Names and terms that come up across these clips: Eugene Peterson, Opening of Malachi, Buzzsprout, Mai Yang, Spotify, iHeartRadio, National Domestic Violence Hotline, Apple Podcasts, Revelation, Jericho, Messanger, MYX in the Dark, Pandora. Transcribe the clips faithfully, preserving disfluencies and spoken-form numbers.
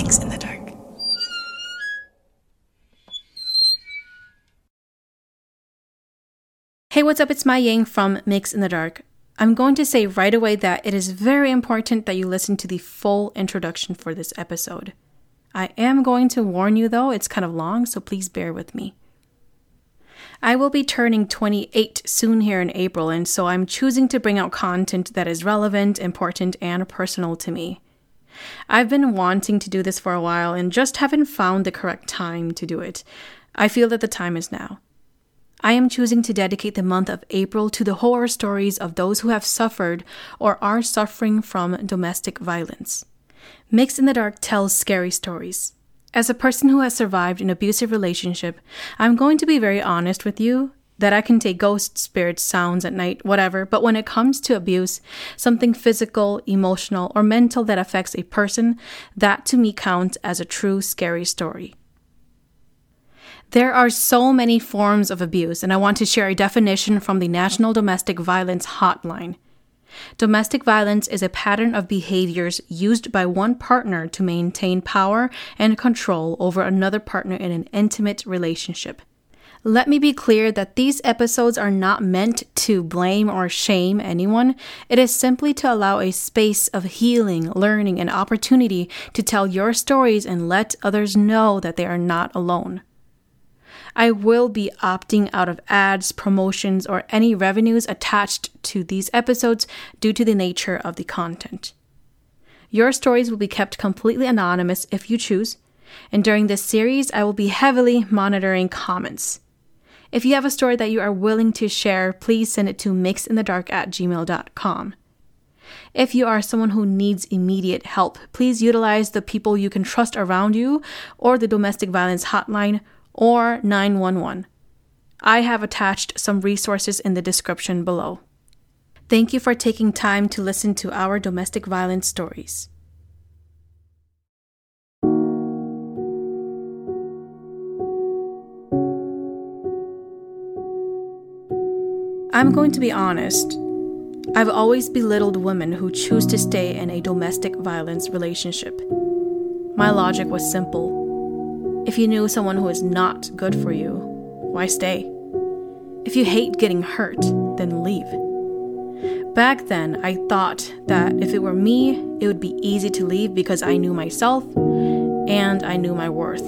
M Y X in the Dark. Hey, what's up? It's Mai Yang from M Y X in the Dark. I'm going to say right away that it is very important that you listen to the full introduction for this episode. I am going to warn you though, it's kind of long, so please bear with me. I will be turning twenty-eight soon here in April, and so I'm choosing to bring out content that is relevant, important, and personal to me. I've been wanting to do this for a while and just haven't found the correct time to do it. I feel that the time is now. I am choosing to dedicate the month of April to the horror stories of those who have suffered or are suffering from domestic violence. M Y X in the Dark tells scary stories. As a person who has survived an abusive relationship, I'm going to be very honest with you that I can take ghosts, spirits, sounds at night, whatever, but when it comes to abuse, something physical, emotional, or mental that affects a person, that to me counts as a true scary story. There are so many forms of abuse, and I want to share a definition from the National Domestic Violence Hotline. Domestic violence is a pattern of behaviors used by one partner to maintain power and control over another partner in an intimate relationship. Let me be clear that these episodes are not meant to blame or shame anyone. It is simply to allow a space of healing, learning, and opportunity to tell your stories and let others know that they are not alone. I will be opting out of ads, promotions, or any revenues attached to these episodes due to the nature of the content. Your stories will be kept completely anonymous if you choose, and during this series, I will be heavily monitoring comments. If you have a story that you are willing to share, please send it to mixinthedark at gmail dot com. If you are someone who needs immediate help, please utilize the people you can trust around you or the domestic violence hotline, or nine one one. I have attached some resources in the description below. Thank you for taking time to listen to our domestic violence stories. I'm going to be honest. I've always belittled women who choose to stay in a domestic violence relationship. My logic was simple. If you knew someone who is not good for you, why stay? If you hate getting hurt, then leave. Back then, I thought that if it were me, it would be easy to leave because I knew myself and I knew my worth.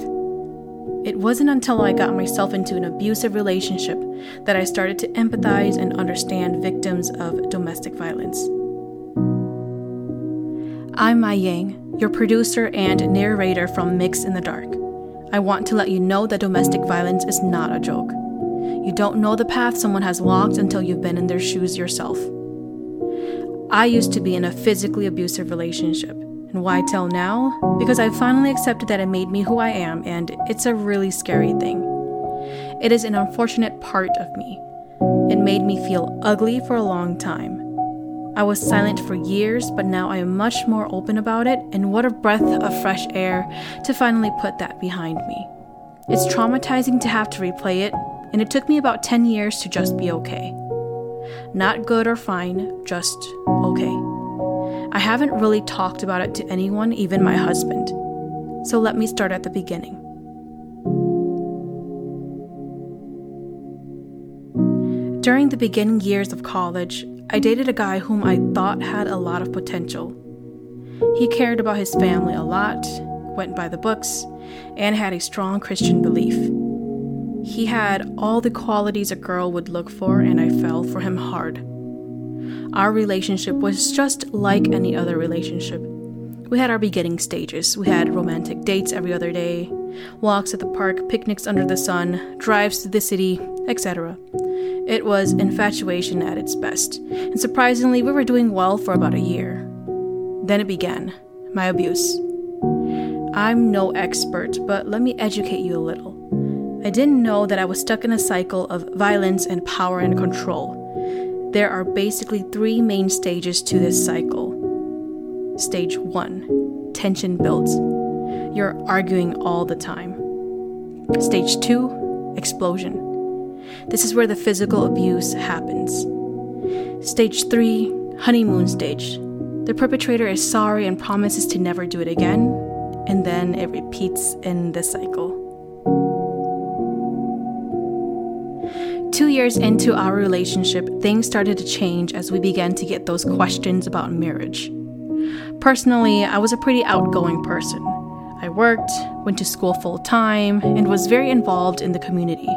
It wasn't until I got myself into an abusive relationship that I started to empathize and understand victims of domestic violence. I'm Mai Yang, your producer and narrator from M Y X in the Dark. I want to let you know that domestic violence is not a joke. You don't know the path someone has walked until you've been in their shoes yourself. I used to be in a physically abusive relationship. And why tell now? Because I finally accepted that it made me who I am, and it's a really scary thing. It is an unfortunate part of me. It made me feel ugly for a long time. I was silent for years, but now I am much more open about it, and what a breath of fresh air to finally put that behind me. It's traumatizing to have to replay it, and it took me about ten years to just be okay. Not good or fine, just okay. I haven't really talked about it to anyone, even my husband. So let me start at the beginning. During the beginning years of college, I dated a guy whom I thought had a lot of potential. He cared about his family a lot, went by the books, and had a strong Christian belief. He had all the qualities a girl would look for, and I fell for him hard. Our relationship was just like any other relationship. We had our beginning stages. We had romantic dates every other day, walks at the park, picnics under the sun, drives to the city, et cetera. It was infatuation at its best, and surprisingly, we were doing well for about a year. Then it began, my abuse. I'm no expert, but let me educate you a little. I didn't know that I was stuck in a cycle of violence and power and control. There are basically three main stages to this cycle. Stage one, tension builds. You're arguing all the time. Stage two, explosion. This is where the physical abuse happens. Stage three, honeymoon stage. The perpetrator is sorry and promises to never do it again, and then it repeats in this cycle. Two years into our relationship, things started to change as we began to get those questions about marriage. Personally, I was a pretty outgoing person. I worked, went to school full-time, and was very involved in the community.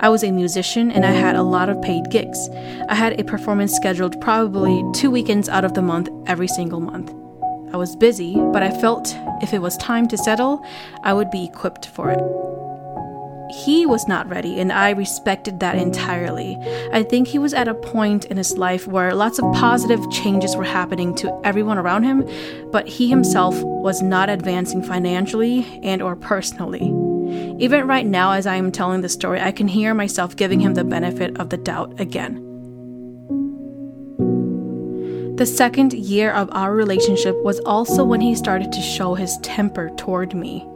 I was a musician and I had a lot of paid gigs. I had a performance scheduled probably two weekends out of the month every single month. I was busy, but I felt if it was time to settle, I would be equipped for it. He was not ready, and I respected that entirely. I think he was at a point in his life where lots of positive changes were happening to everyone around him, but he himself was not advancing financially and or personally. Even right now, as I am telling the story, I can hear myself giving him the benefit of the doubt again. The second year of our relationship was also when he started to show his temper toward me.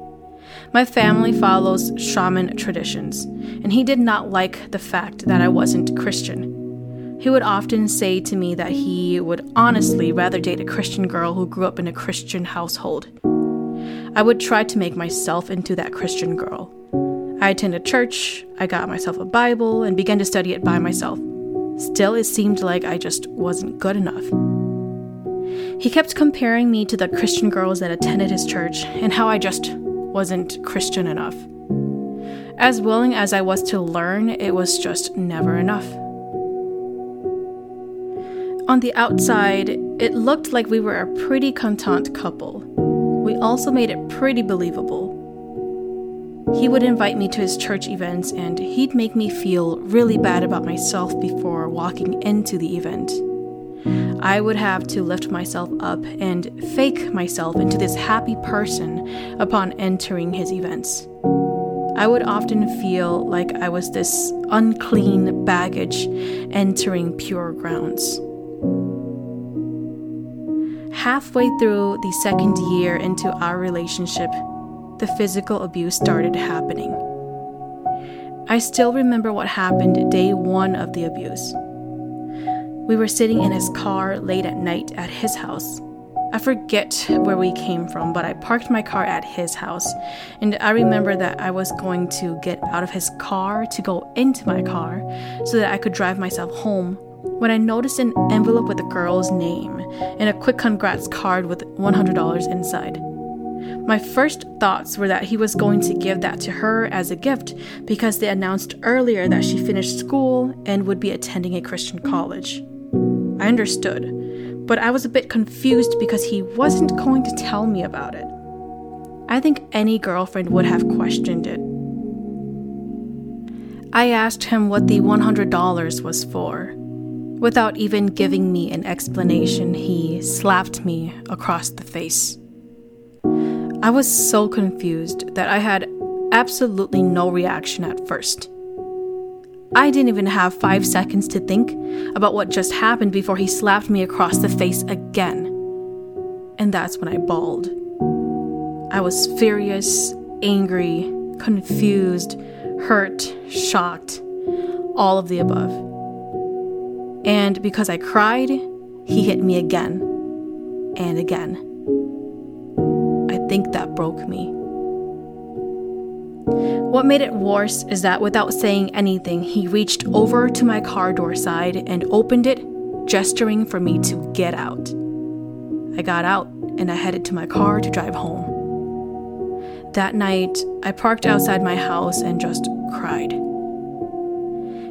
My family follows shaman traditions, and he did not like the fact that I wasn't Christian. He would often say to me that he would honestly rather date a Christian girl who grew up in a Christian household. I would try to make myself into that Christian girl. I attended church, I got myself a Bible, and began to study it by myself. Still, it seemed like I just wasn't good enough. He kept comparing me to the Christian girls that attended his church and how I just wasn't Christian enough. As willing as I was to learn, it was just never enough. On the outside, it looked like we were a pretty content couple. We also made it pretty believable. He would invite me to his church events, and he'd make me feel really bad about myself before walking into the event. I would have to lift myself up and fake myself into this happy person upon entering his events. I would often feel like I was this unclean baggage entering pure grounds. Halfway through the second year into our relationship, the physical abuse started happening. I still remember what happened day one of the abuse. We were sitting in his car late at night at his house. I forget where we came from, but I parked my car at his house, and I remember that I was going to get out of his car to go into my car so that I could drive myself home when I noticed an envelope with a girl's name and a quick congrats card with one hundred dollars inside. My first thoughts were that he was going to give that to her as a gift because they announced earlier that she finished school and would be attending a Christian college. I understood, but I was a bit confused because he wasn't going to tell me about it. I think any girlfriend would have questioned it. I asked him what the one hundred dollars was for. Without even giving me an explanation, he slapped me across the face. I was so confused that I had absolutely no reaction at first. I didn't even have five seconds to think about what just happened before he slapped me across the face again. And that's when I bawled. I was furious, angry, confused, hurt, shocked, all of the above. And because I cried, he hit me again and again. I think that broke me. What made it worse is that without saying anything, he reached over to my car door side and opened it, gesturing for me to get out. I got out and I headed to my car to drive home. That night, I parked outside my house and just cried.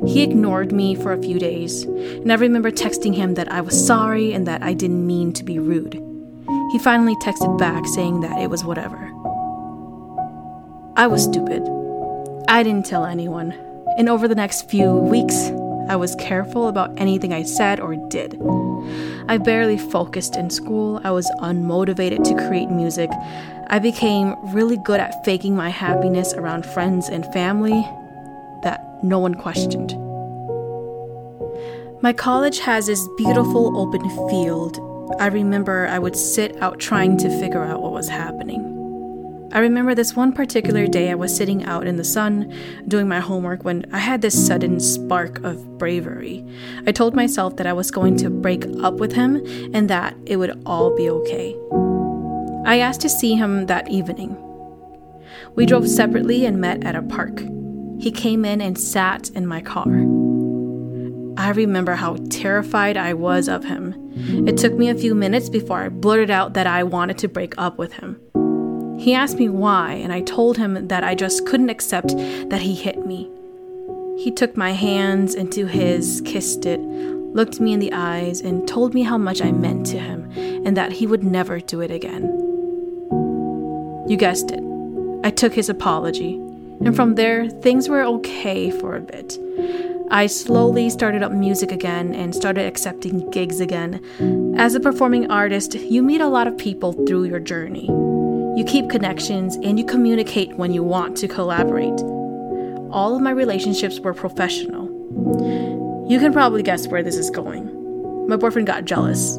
He ignored me for a few days, and I remember texting him that I was sorry and that I didn't mean to be rude. He finally texted back saying that it was whatever. I was stupid. I didn't tell anyone, and over the next few weeks, I was careful about anything I said or did. I barely focused in school. I was unmotivated to create music. I became really good at faking my happiness around friends and family that no one questioned. My college has this beautiful open field. I remember I would sit out trying to figure out what was happening. I remember this one particular day I was sitting out in the sun doing my homework when I had this sudden spark of bravery. I told myself that I was going to break up with him and that it would all be okay. I asked to see him that evening. We drove separately and met at a park. He came in and sat in my car. I remember how terrified I was of him. It took me a few minutes before I blurted out that I wanted to break up with him. He asked me why, and I told him that I just couldn't accept that he hit me. He took my hands into his, kissed it, looked me in the eyes, and told me how much I meant to him and that he would never do it again. You guessed it. I took his apology, and from there, things were okay for a bit. I slowly started up music again and started accepting gigs again. As a performing artist, you meet a lot of people through your journey. You keep connections and you communicate when you want to collaborate. All of my relationships were professional. You can probably guess where this is going. My boyfriend got jealous.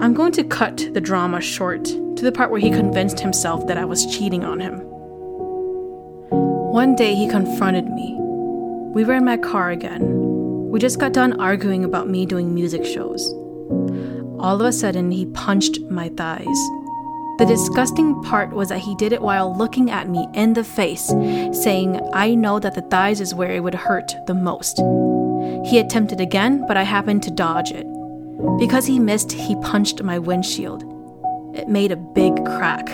I'm going to cut the drama short to the part where he convinced himself that I was cheating on him. One day he confronted me. We were in my car again. We just got done arguing about me doing music shows. All of a sudden, he punched my thighs. The disgusting part was that he did it while looking at me in the face, saying, "I know that the thighs is where it would hurt the most." He attempted again, but I happened to dodge it. Because he missed, he punched my windshield. It made a big crack.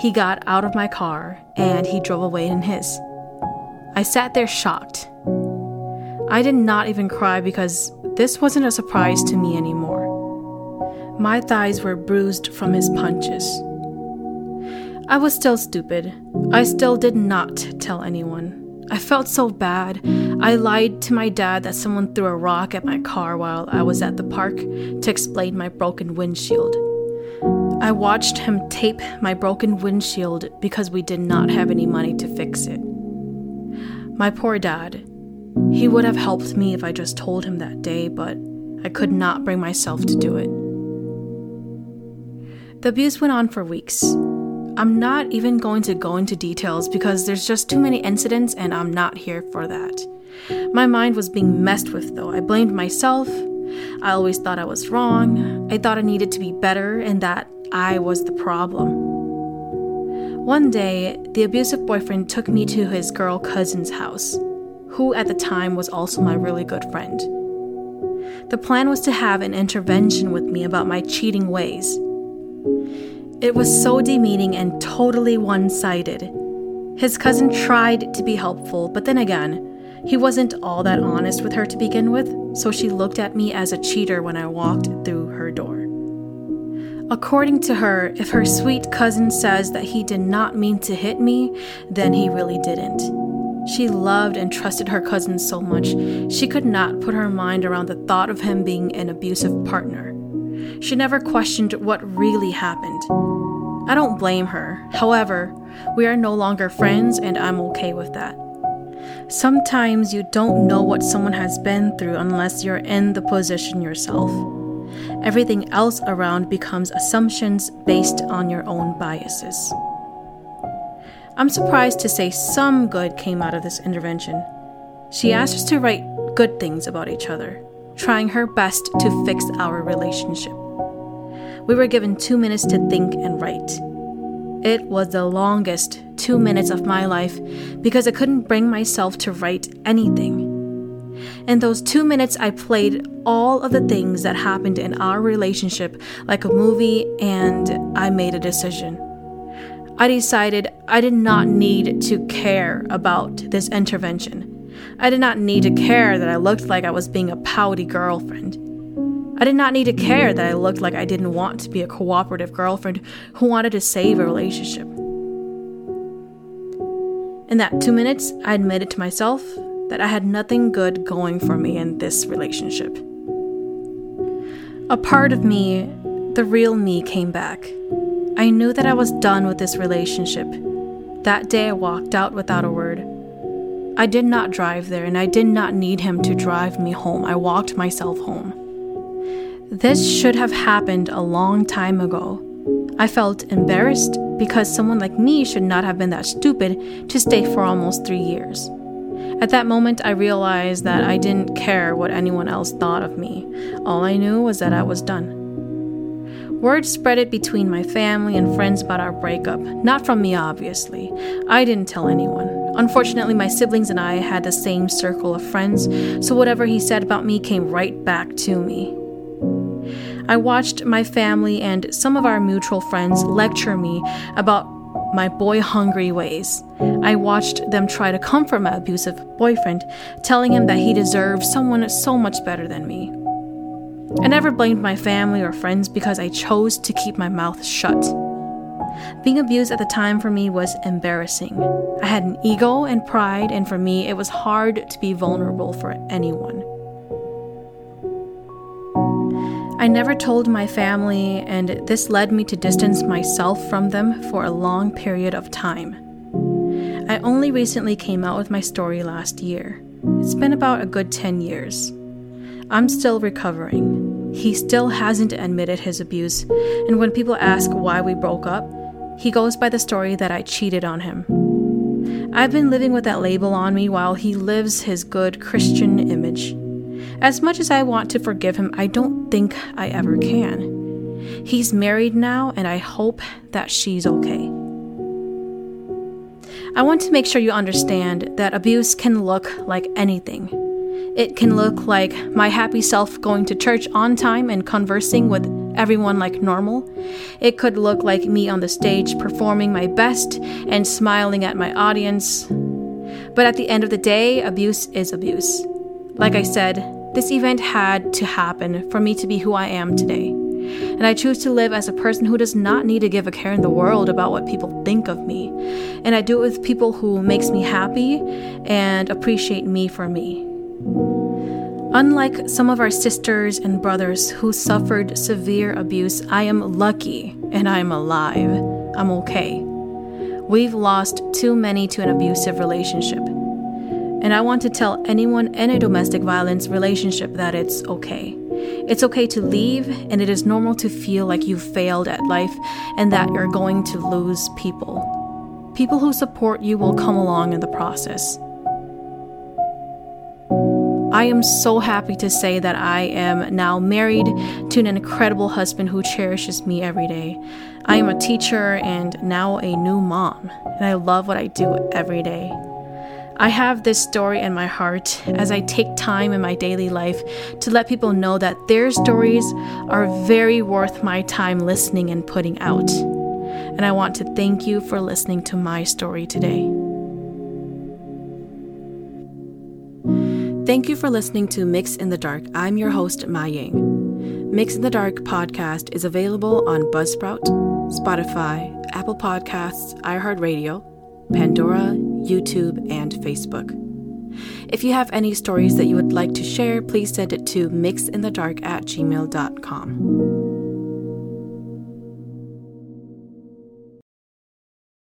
He got out of my car, and he drove away in his. I sat there shocked. I did not even cry because this wasn't a surprise to me anymore. My thighs were bruised from his punches. I was still stupid. I still did not tell anyone. I felt so bad. I lied to my dad that someone threw a rock at my car while I was at the park to explain my broken windshield. I watched him tape my broken windshield because we did not have any money to fix it. My poor dad. He would have helped me if I just told him that day, but I could not bring myself to do it. The abuse went on for weeks. I'm not even going to go into details because there's just too many incidents and I'm not here for that. My mind was being messed with though. I blamed myself. I always thought I was wrong. I thought I needed to be better and that I was the problem. One day, the abusive boyfriend took me to his girl cousin's house, who at the time was also my really good friend. The plan was to have an intervention with me about my cheating ways. It was so demeaning and totally one-sided. His cousin tried to be helpful, but then again, he wasn't all that honest with her to begin with, so she looked at me as a cheater when I walked through her door. According to her, if her sweet cousin says that he did not mean to hit me, then he really didn't. She loved and trusted her cousin so much, she could not put her mind around the thought of him being an abusive partner. She never questioned what really happened. I don't blame her. However, we are no longer friends and I'm okay with that. Sometimes you don't know what someone has been through unless you're in the position yourself. Everything else around becomes assumptions based on your own biases. I'm surprised to say some good came out of this intervention. She asked us to write good things about each other, trying her best to fix our relationship. We were given two minutes to think and write. It was the longest two minutes of my life because I couldn't bring myself to write anything. In those two minutes, I played all of the things that happened in our relationship like a movie, and I made a decision. I decided I did not need to care about this intervention. I did not need to care that I looked like I was being a pouty girlfriend. I did not need to care that I looked like I didn't want to be a cooperative girlfriend who wanted to save a relationship. In that two minutes, I admitted to myself that I had nothing good going for me in this relationship. A part of me, the real me, came back. I knew that I was done with this relationship. That day I walked out without a word. I did not drive there and I did not need him to drive me home. I walked myself home. This should have happened a long time ago. I felt embarrassed because someone like me should not have been that stupid to stay for almost three years. At that moment, I realized that I didn't care what anyone else thought of me. All I knew was that I was done. Word spread it between my family and friends about our breakup. Not from me, obviously. I didn't tell anyone. Unfortunately, my siblings and I had the same circle of friends, so whatever he said about me came right back to me. I watched my family and some of our mutual friends lecture me about my boy-hungry ways. I watched them try to comfort my abusive boyfriend, telling him that he deserved someone so much better than me. I never blamed my family or friends because I chose to keep my mouth shut. Being abused at the time for me was embarrassing. I had an ego and pride, and for me, it was hard to be vulnerable for anyone. I never told my family, and this led me to distance myself from them for a long period of time. I only recently came out with my story last year. It's been about a good ten years. I'm still recovering. He still hasn't admitted his abuse, and when people ask why we broke up, he goes by the story that I cheated on him. I've been living with that label on me while he lives his good Christian image. As much as I want to forgive him, I don't think I ever can. He's married now, and I hope that she's okay. I want to make sure you understand that abuse can look like anything. It can look like my happy self going to church on time and conversing with everyone like normal. It could look like me on the stage performing my best and smiling at my audience. But at the end of the day, abuse is abuse. Like I said, this event had to happen for me to be who I am today. And I choose to live as a person who does not need to give a care in the world about what people think of me. And I do it with people who makes me happy and appreciate me for me. Unlike some of our sisters and brothers who suffered severe abuse, I am lucky and I am alive. I'm okay. We've lost too many to an abusive relationship. And I want to tell anyone in a domestic violence relationship that it's okay. It's okay to leave, and it is normal to feel like you failed at life and that you're going to lose people. People who support you will come along in the process. I am so happy to say that I am now married to an incredible husband who cherishes me every day. I am a teacher and now a new mom, and I love what I do every day. I have this story in my heart as I take time in my daily life to let people know that their stories are very worth my time listening and putting out. And I want to thank you for listening to my story today. Thank you for listening to MYX in the Dark. I'm your host, Mai Yang. MYX in the Dark podcast is available on Buzzsprout, Spotify, Apple Podcasts, iHeartRadio, Pandora, YouTube, and Facebook. If you have any stories that you would like to share, please send it to mixinthedark at gmail dot com.